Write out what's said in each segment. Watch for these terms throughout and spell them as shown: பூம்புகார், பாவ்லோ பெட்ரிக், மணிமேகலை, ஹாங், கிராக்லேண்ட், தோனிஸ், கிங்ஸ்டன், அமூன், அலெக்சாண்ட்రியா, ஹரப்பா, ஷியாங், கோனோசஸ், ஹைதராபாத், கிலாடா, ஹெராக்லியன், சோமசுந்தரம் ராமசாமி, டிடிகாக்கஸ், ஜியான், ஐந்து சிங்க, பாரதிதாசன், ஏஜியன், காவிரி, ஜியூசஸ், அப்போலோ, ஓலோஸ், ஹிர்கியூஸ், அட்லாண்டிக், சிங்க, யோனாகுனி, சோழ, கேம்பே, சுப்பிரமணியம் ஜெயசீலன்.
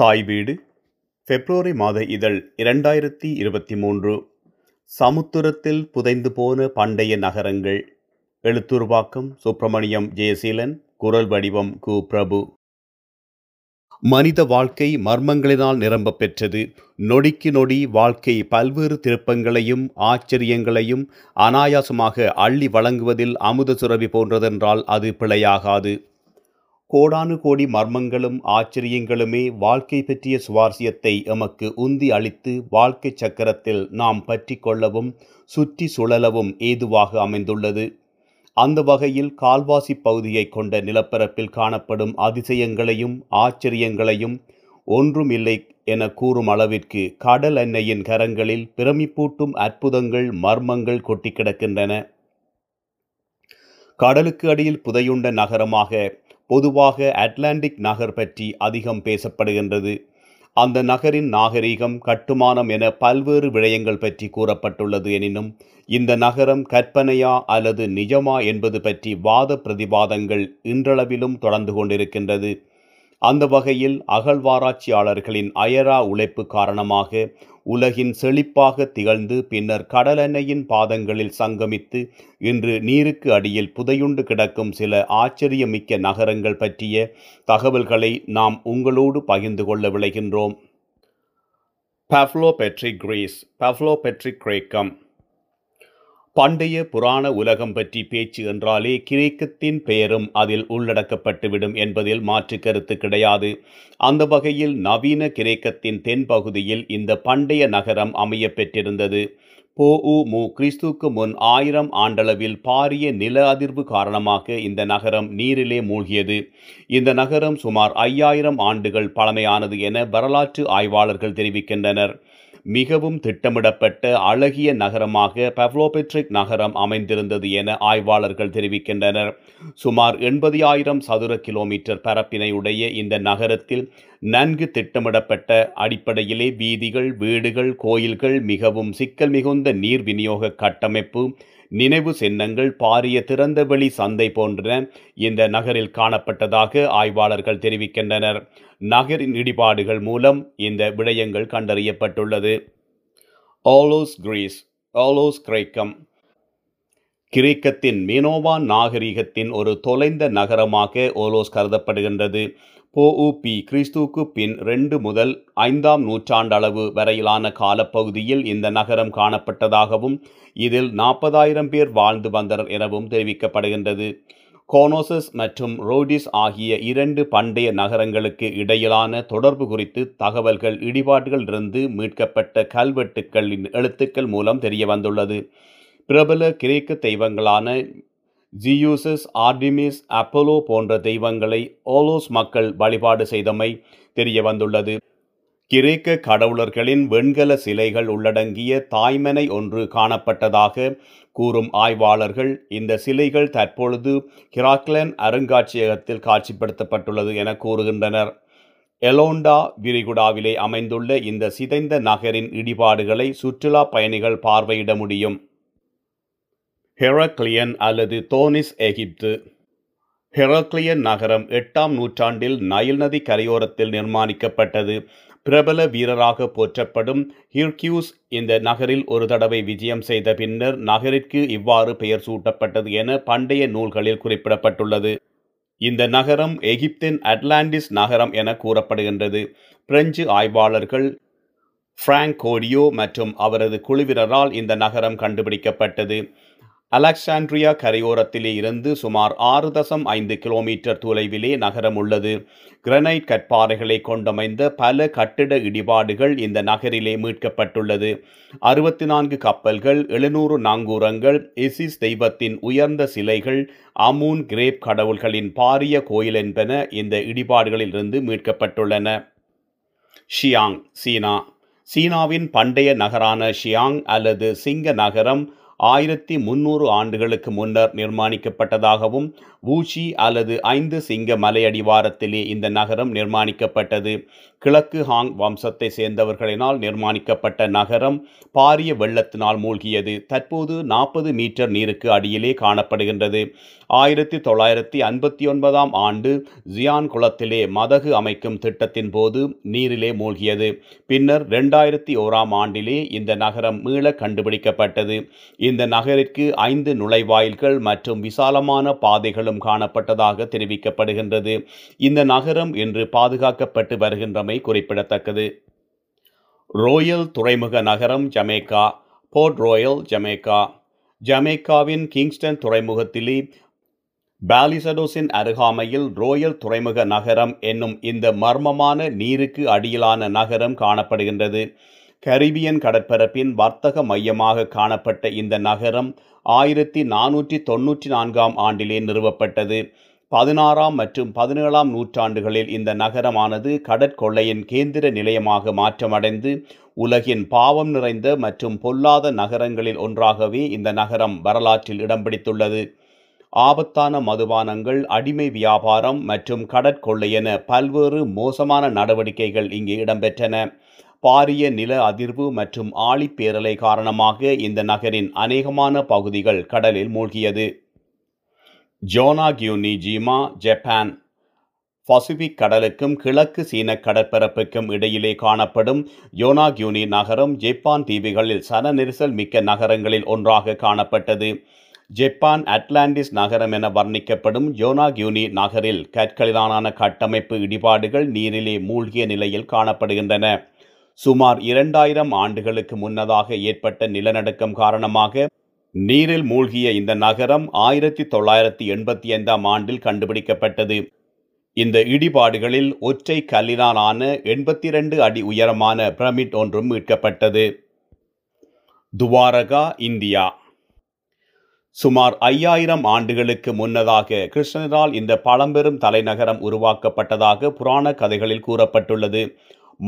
தாய் வீடு பிப்ரவரி மாத இதழ் 2023. சமுத்திரத்தில் புதைந்து போன பண்டைய நகரங்கள். எழுத்துருவாக்கம் சுப்பிரமணியம் ஜெயசீலன். குரல் வடிவம் கு பிரபு. மனித வாழ்க்கை மர்மங்களினால் நிரம்ப பெற்றது. நொடிக்கு நொடி வாழ்க்கை பல்வேறு திருப்பங்களையும் ஆச்சரியங்களையும் அனாயாசமாக அள்ளி வழங்குவதில் அமுத சுரபி போன்றதென்றால் அது பிழையாகாது. கோடானு கோடி மர்மங்களும் ஆச்சரியங்களுமே வாழ்க்கை பற்றிய சுவாரஸ்யத்தை எமக்கு உந்தி அளித்து வாழ்க்கை சக்கரத்தில் நாம் பற்றி கொள்ளவும் சுற்றி சுழலவும் ஏதுவாக அமைந்துள்ளது. அந்த வகையில் கால்வாசி பகுதியை கொண்ட நிலப்பரப்பில் காணப்படும் அதிசயங்களையும் ஆச்சரியங்களையும் ஒன்றுமில்லை என கூறும் அளவிற்கு கடல் அன்னையின் கரங்களில் பிரமிப்பூட்டும் அற்புதங்கள் மர்மங்கள் கொட்டி கிடக்கின்றன. கடலுக்கு அடியில் புதையுண்ட நகரமாக பொதுவாக அட்லாண்டிக் நகர் பற்றி அதிகம் பேசப்படுகின்றது. அந்த நகரின் நாகரீகம் கட்டுமானம் என பல்வேறு விடயங்கள் பற்றி கூறப்பட்டுள்ளது. எனினும் இந்த நகரம் கற்பனையா அல்லது நிஜமா என்பது பற்றி வாத பிரதிவாதங்கள் இன்றளவிலும் தொடர்ந்து கொண்டிருக்கின்றது. அந்த வகையில் அகழ்வாராய்ச்சியாளர்களின் அயரா உழைப்பு காரணமாக உலகின் செழிப்பாக திகழ்ந்து பின்னர் கடலெண்ணையின் பாதங்களில் சங்கமித்து இன்று நீருக்கு அடியில் புதையுண்டு கிடக்கும் சில ஆச்சரியமிக்க நகரங்கள் பற்றிய தகவல்களை நாம் உங்களோடு பகிர்ந்து கொள்ள விளைகின்றோம். பாவ்லோ பெட்ரிக் Greece. பாவ்லோ பெட்ரிக் கிரேக்கம். பண்டைய புராண உலகம் பற்றி பேச்சு என்றாலே கிரேக்கத்தின் பெயரும் அதில் உள்ளடக்கப்பட்டுவிடும் என்பதில் மாற்று கருத்து கிடையாது. அந்த வகையில் நவீன கிரேக்கத்தின் தென்பகுதியில் இந்த பண்டைய நகரம் அமைய பெற்றிருந்தது. பொ.உ.மு. கிறிஸ்துக்கு முன் 1000 ஆண்டளவில் பாரிய நில அதிர்வு காரணமாக இந்த நகரம் நீரிலே மூழ்கியது. இந்த நகரம் சுமார் 5000 ஆண்டுகள் பழமையானது என வரலாற்று ஆய்வாளர்கள் தெரிவிக்கின்றனர். மிகவும் திட்டமிடப்பட்ட அழகிய நகரமாக பாவ்லோ பெட்ரிக் நகரம் அமைந்திருந்தது என ஆய்வாளர்கள் தெரிவிக்கின்றனர். சுமார் 80,000 சதுர கிலோமீட்டர் பரப்பினையுடைய இந்த நகரத்தில் நன்கு திட்டமிடப்பட்ட அடிப்படையிலே வீதிகள், வீடுகள், கோயில்கள், மிகவும் சிக்கல் மிகுந்த நீர் விநியோக கட்டமைப்பு, நினைவு சின்னங்கள், பாரிய திறந்தவெளி சந்தை போன்ற இந்த நகரில் காணப்பட்டதாக ஆய்வாளர்கள் தெரிவிக்கின்றனர். நகரின் இடிபாடுகள் மூலம் இந்த விடயங்கள் கண்டறியப்பட்டுள்ளது. ஓலோஸ் Greece. ஓலோஸ் கிரேக்கம். கிரேக்கத்தின் மீனோவான் நாகரிகத்தின் ஒரு தொலைந்த நகரமாக ஓலோஸ் கருதப்படுகின்றது. பொ.உ.பி. கிறிஸ்துவுக்கு பின் 2 முதல் 5ஆம் நூற்றாண்டு அளவு வரையிலான காலப்பகுதியில் இந்த நகரம் காணப்பட்டதாகவும் இதில் 40,000 பேர் வாழ்ந்து வந்தனர் எனவும் தெரிவிக்கப்படுகின்றது. கோனோசஸ் மற்றும் ரோடிஸ் ஆகிய 2 பண்டைய நகரங்களுக்கு இடையிலான தொடர்பு குறித்து தகவல்கள் இடிபாடுகளிலிருந்து மீட்கப்பட்ட கல்வெட்டுக்களின் எழுத்துக்கள் மூலம் தெரிய வந்துள்ளது. பிரபல கிரேக்க தெய்வங்களான ஜியூசஸ், ஆர்டிமிஸ், அப்போலோ போன்ற தெய்வங்களை ஓலோஸ் மக்கள் வழிபாடு செய்தமை தெரிய வந்துள்ளது. கிரேக்க கடவுளர்களின் வெண்கல சிலைகள் உள்ளடங்கிய தாய்மனை ஒன்று காணப்பட்டதாக கூறும் ஆய்வாளர்கள் இந்த சிலைகள் தற்பொழுது கிராக்லேண்ட் அருங்காட்சியகத்தில் காட்சிப்படுத்தப்பட்டுள்ளது என கூறுகின்றனர். எலோண்டா விரிகுடாவிலே அமைந்துள்ள இந்த சிதைந்த நகரின் இடிபாடுகளை சுற்றுலா பயணிகள் பார்வையிட முடியும். ஹெராக்லியன் அல்லது தோனிஸ், எகிப்து. ஹெராக்லியன் நகரம் 8ஆம் நூற்றாண்டில் நைல் நதி கரையோரத்தில் நிர்மாணிக்கப்பட்டது. பிரபல வீரராக போற்றப்படும் ஹிர்கியூஸ் இந்த நகரில் ஒரு தடவை விஜயம் செய்த பின்னர் நகரிற்கு இவ்வாறு பெயர் சூட்டப்பட்டது என பண்டைய நூல்களில் குறிப்பிடப்பட்டுள்ளது. இந்த நகரம் எகிப்தின் அட்லாண்டிஸ் நகரம் என கூறப்படுகின்றது. பிரெஞ்சு ஆய்வாளர்கள் ஃப்ராங்க் கோடியோ மற்றும் அவரது குழுவினரால் இந்த நகரம் கண்டுபிடிக்கப்பட்டது. அலெக்சாண்ட்ரியா கரையோரத்திலே இருந்து சுமார் 6.5 கிலோமீட்டர் தொலைவிலே நகரம் உள்ளது. கிரனைட் கற்பாறைகளை கொண்டமைந்த பல கட்டிட இடிபாடுகள் இந்த நகரிலே மீட்கப்பட்டுள்ளது. 64 கப்பல்கள், 700 நாங்கூரங்கள், எசிஸ் தெய்வத்தின் உயர்ந்த சிலைகள், அமூன் கிரேப் கடவுள்களின் பாரிய கோயில் என்பன இந்த இடிபாடுகளிலிருந்து மீட்கப்பட்டுள்ளன. ஷியாங், சீனா. சீனாவின் பண்டைய நகரான ஷியாங் அல்லது சிங்க நகரம் 1300 ஆண்டுகளுக்கு முன்னர் நிர்மாணிக்கப்பட்டதாகவும் வூஷி அல்லது ஐந்து சிங்க மலையடிவாரத்திலே இந்த நகரம் நிர்மாணிக்கப்பட்டது. கிழக்கு ஹாங் வம்சத்தை சேர்ந்தவர்களினால் நிர்மாணிக்கப்பட்ட நகரம் பாரிய வெள்ளத்தினால் மூழ்கியது. தற்போது 40 மீட்டர் நீருக்கு அடியிலே காணப்படுகின்றது. 1959ஆம் ஆண்டு ஜியான் குளத்திலே மதகு அமைக்கும் திட்டத்தின் போது நீரிலே மூழ்கியது. பின்னர் 2001ஆம் ஆண்டிலே இந்த நகரம் மீள கண்டுபிடிக்கப்பட்டது. இந்த நகரிற்கு 5 நுழைவாயில்கள் மற்றும் விசாலமான பாதைகளும் காணப்பட்டதாக தெரிவிக்கப்படுகின்றது. இந்த நகரம் இன்று பாதுகாக்கப்பட்டு வருகின்றமை குறிப்பிடத்தக்கது. ரோயல் துறைமுக நகரம் ஜமேக்கா. Port Royal Jamaica. ஜமேக்காவின் கிங்ஸ்டன் துறைமுகத்திலே பாலிசடோஸின் அருகாமையில் ரோயல் துறைமுக நகரம் என்னும் இந்த மர்மமான நீருக்கு அடியிலான நகரம் காணப்படுகின்றது. கரிபியன் கடற்பரப்பின் வர்த்தக மையமாக காணப்பட்ட இந்த நகரம் 1494ஆம் ஆண்டிலே நிறுவப்பட்டது. 16ஆம் மற்றும் 17ஆம் நூற்றாண்டுகளில் இந்த நகரமானது கடற்கொள்ளையின் கேந்திர நிலையமாக மாற்றமடைந்து உலகின் பாவம் நிறைந்த மற்றும் பொல்லாத நகரங்களில் ஒன்றாகவே இந்த நகரம் வரலாற்றில் இடம் பிடித்துள்ளது. ஆபத்தான மதுபானங்கள், அடிமை வியாபாரம் மற்றும் கடற்கொள்ளை என பல்வேறு மோசமான நடவடிக்கைகள் இங்கே இடம்பெற்றன. பாரிய நில அதிர்வு மற்றும் ஆழிப்பேரலை காரணமாக இந்த நகரின் அநேகமான பகுதிகள் கடலில் மூழ்கியது. யோனாகுனி Jima, Japan. பசிபிக் கடலுக்கும் கிழக்கு சீன கடற்பரப்புக்கும் இடையிலே காணப்படும் யோனாகுனி நகரம் ஜப்பான் தீவுகளில் சன நெரிசல் மிக்க நகரங்களில் ஒன்றாக காணப்பட்டது. ஜப்பான் அட்லாண்டிஸ் நகரம் என வர்ணிக்கப்படும் யோனாகுனி நகரில் கற்களிலான கட்டமைப்பு இடிபாடுகள் நீரிலே மூழ்கிய நிலையில் காணப்படுகின்றன. சுமார் 2000 ஆண்டுகளுக்கு முன்னதாக ஏற்பட்ட நிலநடுக்கம் காரணமாக நீரில் மூழ்கிய இந்த நகரம் 1985ஆம் ஆண்டில் கண்டுபிடிக்கப்பட்டது. இந்த இடிபாடுகளில் ஒற்றை கல்லினாலான 82 அடி உயரமான பிரமிட் ஒன்றும் மீட்கப்பட்டது. துவாரகா, இந்தியா. சுமார் 5000 ஆண்டுகளுக்கு முன்னதாக கிருஷ்ணனால் இந்த பழம்பெரும் தலைநகரம் உருவாக்கப்பட்டதாக புராண கதைகளில் கூறப்பட்டுள்ளது.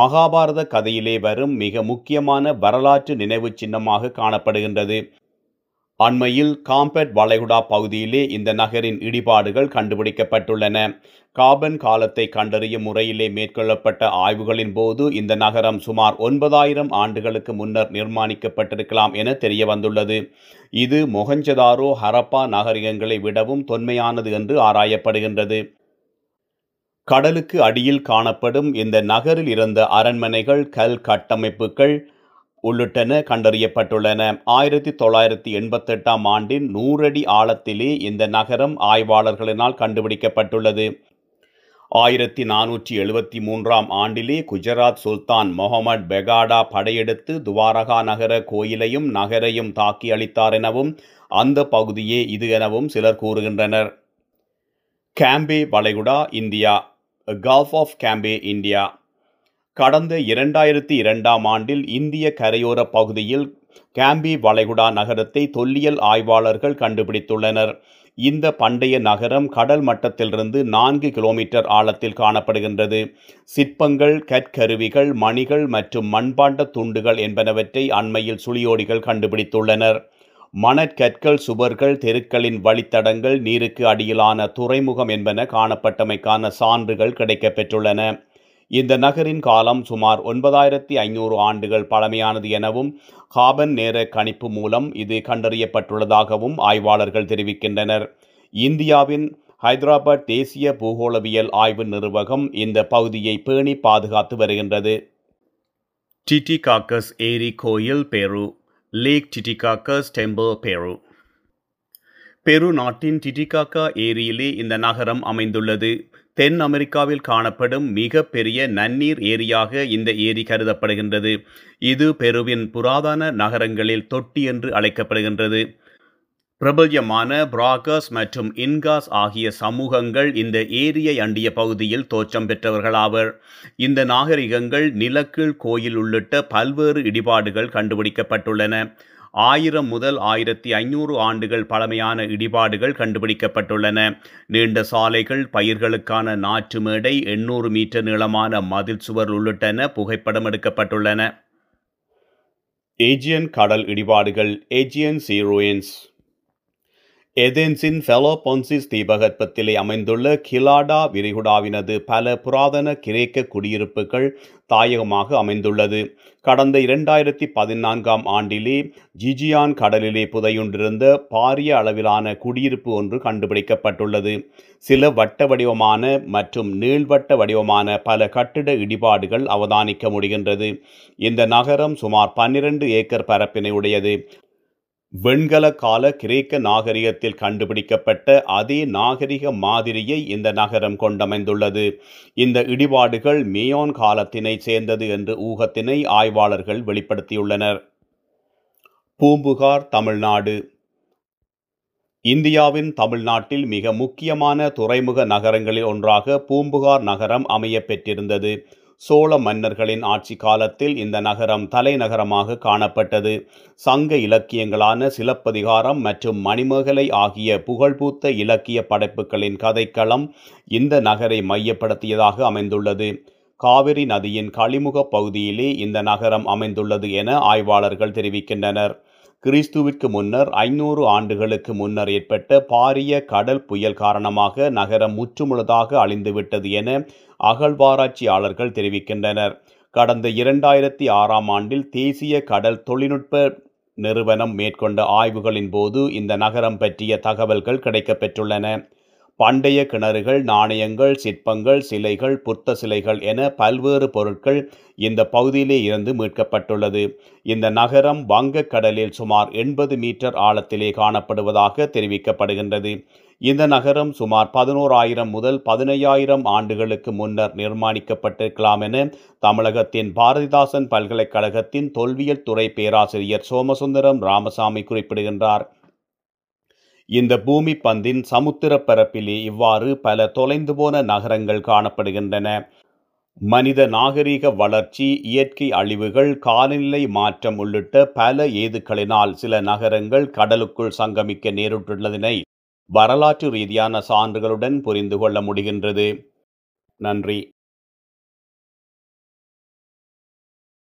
மகாபாரத கதையிலே வரும் மிக முக்கியமான வரலாற்று நினைவு சின்னமாக காணப்படுகின்றது. அண்மையில் காம்பேட் வளைகுடா பகுதியிலே இந்த நகரின் இடிபாடுகள் கண்டுபிடிக்கப்பட்டுள்ளன. கார்பன் காலத்தை கண்டறியும் முறையிலே மேற்கொள்ளப்பட்ட ஆய்வுகளின் போது இந்த நகரம் சுமார் 9000 ஆண்டுகளுக்கு முன்னர் நிர்மாணிக்கப்பட்டிருக்கலாம் என தெரிய வந்துள்ளது. இது மொஹஞ்சதாரோ, ஹரப்பா நாகரிகங்களை விடவும் தொன்மையானது என்று ஆராயப்படுகின்றது. கடலுக்கு அடியில் காணப்படும் இந்த நகரில் இருந்த அரண்மனைகள், கல் கட்டமைப்புகள் உள்ளிட்டன கண்டறியப்பட்டுள்ளன. 1988ஆம் ஆண்டின் 100 அடி ஆழத்திலே இந்த நகரம் ஆய்வாளர்களினால் கண்டுபிடிக்கப்பட்டுள்ளது. 1473ஆம் ஆண்டிலே குஜராத் சுல்தான் மொஹமட் பெகாடா படையெடுத்து துவாரகா நகர கோயிலையும் நகரையும் தாக்கி அளித்தார் எனவும் அந்த பகுதியே இது எனவும் சிலர் கூறுகின்றனர். கேம்பே வளைகுடா, India. Gulf of கேம்பே, India. கடந்த 2002ஆம் ஆண்டில் இந்திய கரையோர பகுதியில் கேம்பே வளைகுடா நகரத்தை தொல்லியல் ஆய்வாளர்கள் கண்டுபிடித்துள்ளனர். இந்த பண்டைய நகரம் கடல் மட்டத்திலிருந்து 4 கிலோமீட்டர் ஆழத்தில் காணப்படுகின்றது. சிற்பங்கள், கற்கருவிகள், மணிகள் மற்றும் மண்பாண்ட துண்டுகள் என்பனவற்றை அண்மையில் சுழியோடிகள் கண்டுபிடித்துள்ளனர். மணற்கற்கள், சுவர்கள், தெருக்களின் வழித்தடங்கள், நீருக்கு அடியிலான துறைமுகம் என்பன காணப்பட்டமைக்கான சான்றுகள் கிடைக்கப்பெற்றுள்ளன. இந்த நகரின் காலம் சுமார் 9500 ஆண்டுகள் பழமையானது எனவும் காபன் நேர கணிப்பு மூலம் இது கண்டறியப்பட்டுள்ளதாகவும் ஆய்வாளர்கள் தெரிவிக்கின்றனர். இந்தியாவின் ஹைதராபாத் தேசிய பூகோளவியல் ஆய்வு நிறுவகம் இந்த பகுதியை பேணி பாதுகாத்து வருகின்றது. டிடிகாக்கஸ் ஏரி கோயில், பெரு. லேக் டிடிகாக்கஸ் டெம்பிள், பெரு. பெரு நாட்டின் டிடிகாக்கா ஏரியிலே இந்த நகரம் அமைந்துள்ளது. தென் அமெரிக்காவில் காணப்படும் மிக பெரிய நன்னீர் ஏரியாக இந்த ஏரி கருதப்படுகின்றது. இது பெருவின் புராதன நகரங்களில் தொட்டி என்று அழைக்கப்படுகின்றது. பிரபல்யமான பிராகஸ் மற்றும் இன்காஸ் ஆகிய சமூகங்கள் இந்த ஏரியை அண்டிய பகுதியில் தோற்றம் பெற்றவர்களாவர். இந்த நாகரிகங்கள், நிலக்கீழ் கோயில் உள்ளிட்ட பல்வேறு இடிபாடுகள் கண்டுபிடிக்கப்பட்டுள்ளன. 1000 முதல் 1500 ஆண்டுகள் பழமையான இடிபாடுகள் கண்டுபிடிக்கப்பட்டுள்ளன. நீண்ட சாலைகள், பயிர்களுக்கான நாற்று மேடை, 800 மீட்டர் நீளமான மதில் சுவர் உள்ளிட்டன புகைப்படம் எடுக்கப்பட்டுள்ளன. ஏஜியன் கடல் இடிபாடுகள், ஏஜியன் சீரோயின்ஸ். ஏதென்ஸின் பெலோபொன்சிஸ் தீபகற்பத்திலே அமைந்துள்ள கிலாடா விரிகுடாவினது பல புராதன கிரேக்க குடியிருப்புகள் தாயகமாக அமைந்துள்ளது. கடந்த 2014ஆம் ஆண்டிலே ஜியான் கடலிலே புதையுண்டிருந்த பாரிய அளவிலான குடியிருப்பு ஒன்று கண்டுபிடிக்கப்பட்டுள்ளது. சில வட்ட வடிவமான மற்றும் நீள்வட்ட வடிவமான பல கட்டிட இடிபாடுகள் அவதானிக்க முடிகின்றது. இந்த நகரம் சுமார் 12 ஏக்கர் பரப்பினை உடையது. வெண்கல கால கிரேக்க நாகரிகத்தில் கண்டுபிடிக்கப்பட்ட அதே நாகரிக மாதிரியை இந்த நகரம் கொண்டமைந்துள்ளது. இந்த இடிபாடுகள் மியோன் காலத்தினை சேர்ந்தது என்று ஊகத்தினை ஆய்வாளர்கள் வெளிப்படுத்தியுள்ளனர். பூம்புகார் தமிழ்நாடு. இந்தியாவின் தமிழ்நாட்டில் மிக முக்கியமான துறைமுக நகரங்களில் ஒன்றாக பூம்புகார் நகரம் அமைய பெற்றிருந்தது. சோழ மன்னர்களின் ஆட்சி காலத்தில் இந்த நகரம் தலைநகரமாக காணப்பட்டது. சங்க இலக்கியங்களான சிலப்பதிகாரம் மற்றும் மணிமேகலை ஆகிய புகழ்பூத்த இலக்கிய படைப்புகளின் கதைக்களம் இந்த நகரை மையப்படுத்தியதாக அமைந்துள்ளது. காவிரி நதியின் கழிமுக பகுதியிலே இந்த நகரம் அமைந்துள்ளது என ஆய்வாளர்கள் தெரிவிக்கின்றனர். கிறிஸ்துவிற்கு முன்னர் 500 ஆண்டுகளுக்கு முன்னர் ஏற்பட்ட பாரிய கடல் புயல் காரணமாக நகரம் முற்றுமுழுதாக அழிந்துவிட்டது என அகழ்வாராய்ச்சியாளர்கள் தெரிவிக்கின்றனர். கடந்த 2006ஆம் ஆண்டில் தேசிய கடல் தொழில்நுட்ப நிறுவனம் மேற்கொண்ட ஆய்வுகளின் போது இந்த நகரம் பற்றிய தகவல்கள் கிடைக்கப்பெற்றுள்ளன. பண்டைய கிணறுகள், நாணயங்கள், சிற்பங்கள், சிலைகள், புத்த சிலைகள் என பல்வேறு பொருட்கள் இந்த பகுதியிலே இருந்து மீட்கப்பட்டுள்ளது. இந்த நகரம் வங்கக்கடலில் சுமார் 80 மீட்டர் ஆழத்திலே காணப்படுவதாக தெரிவிக்கப்படுகின்றது. இந்த நகரம் சுமார் 11,000 முதல் 15,000 ஆண்டுகளுக்கு முன்னர் நிர்மாணிக்கப்பட்டிருக்கலாம் என தமிழகத்தின் பாரதிதாசன் பல்கலைக்கழகத்தின் தொல்வியல் துறை பேராசிரியர் சோமசுந்தரம் ராமசாமி குறிப்பிடுகின்றார். இந்த பூமி பந்தின் சமுத்திர பரப்பிலே இவ்வாறு பல தொலைந்து போன நகரங்கள் காணப்படுகின்றன. மனித நாகரிக வளர்ச்சி, இயற்கை அழிவுகள், காலநிலை மாற்றம் உள்ளிட்ட பல ஏதுக்களினால் சில நகரங்கள் கடலுக்குள் சங்கமிக்க நேரிட்டுள்ளதனை வரலாற்று ரீதியான சான்றுகளுடன் புரிந்து கொள்ள முடிகின்றது. நன்றி.